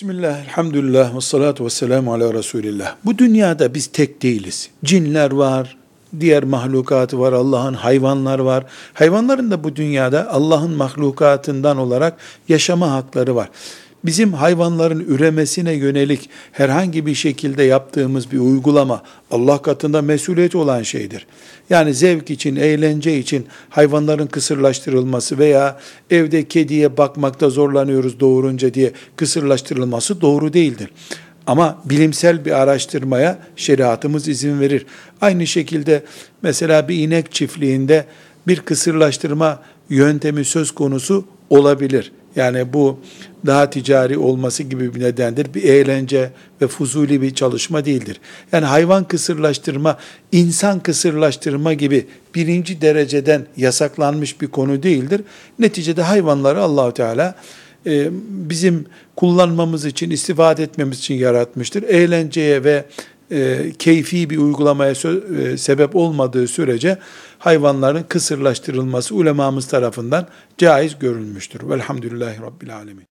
Bismillah, elhamdülillah, ve salatu ve selamu ala Resulillah. Bu dünyada biz tek değiliz. Cinler var, diğer mahlukatı var, Allah'ın hayvanlar var. Hayvanların da bu dünyada Allah'ın mahlukatından olarak yaşama hakları var. Bizim hayvanların üremesine yönelik herhangi bir şekilde yaptığımız bir uygulama Allah katında mesuliyeti olan şeydir. Yani zevk için, eğlence için hayvanların kısırlaştırılması veya evde kediye bakmakta zorlanıyoruz doğurunca diye kısırlaştırılması doğru değildir. Ama bilimsel bir araştırmaya şeriatımız izin verir. Aynı şekilde mesela bir inek çiftliğinde bir kısırlaştırma yöntemi söz konusu olabilir. Yani bu daha ticari olması gibi bir nedendir. Bir eğlence ve fuzuli bir çalışma değildir. Yani hayvan kısırlaştırma, insan kısırlaştırma gibi birinci dereceden yasaklanmış bir konu değildir. Neticede hayvanları Allah-u Teala bizim kullanmamız için, istifade etmemiz için yaratmıştır. Eğlenceye ve keyfi bir uygulamaya sebep olmadığı sürece hayvanların kısırlaştırılması ulemamız tarafından caiz görülmüştür. Velhamdülillahi Rabbil Alemin.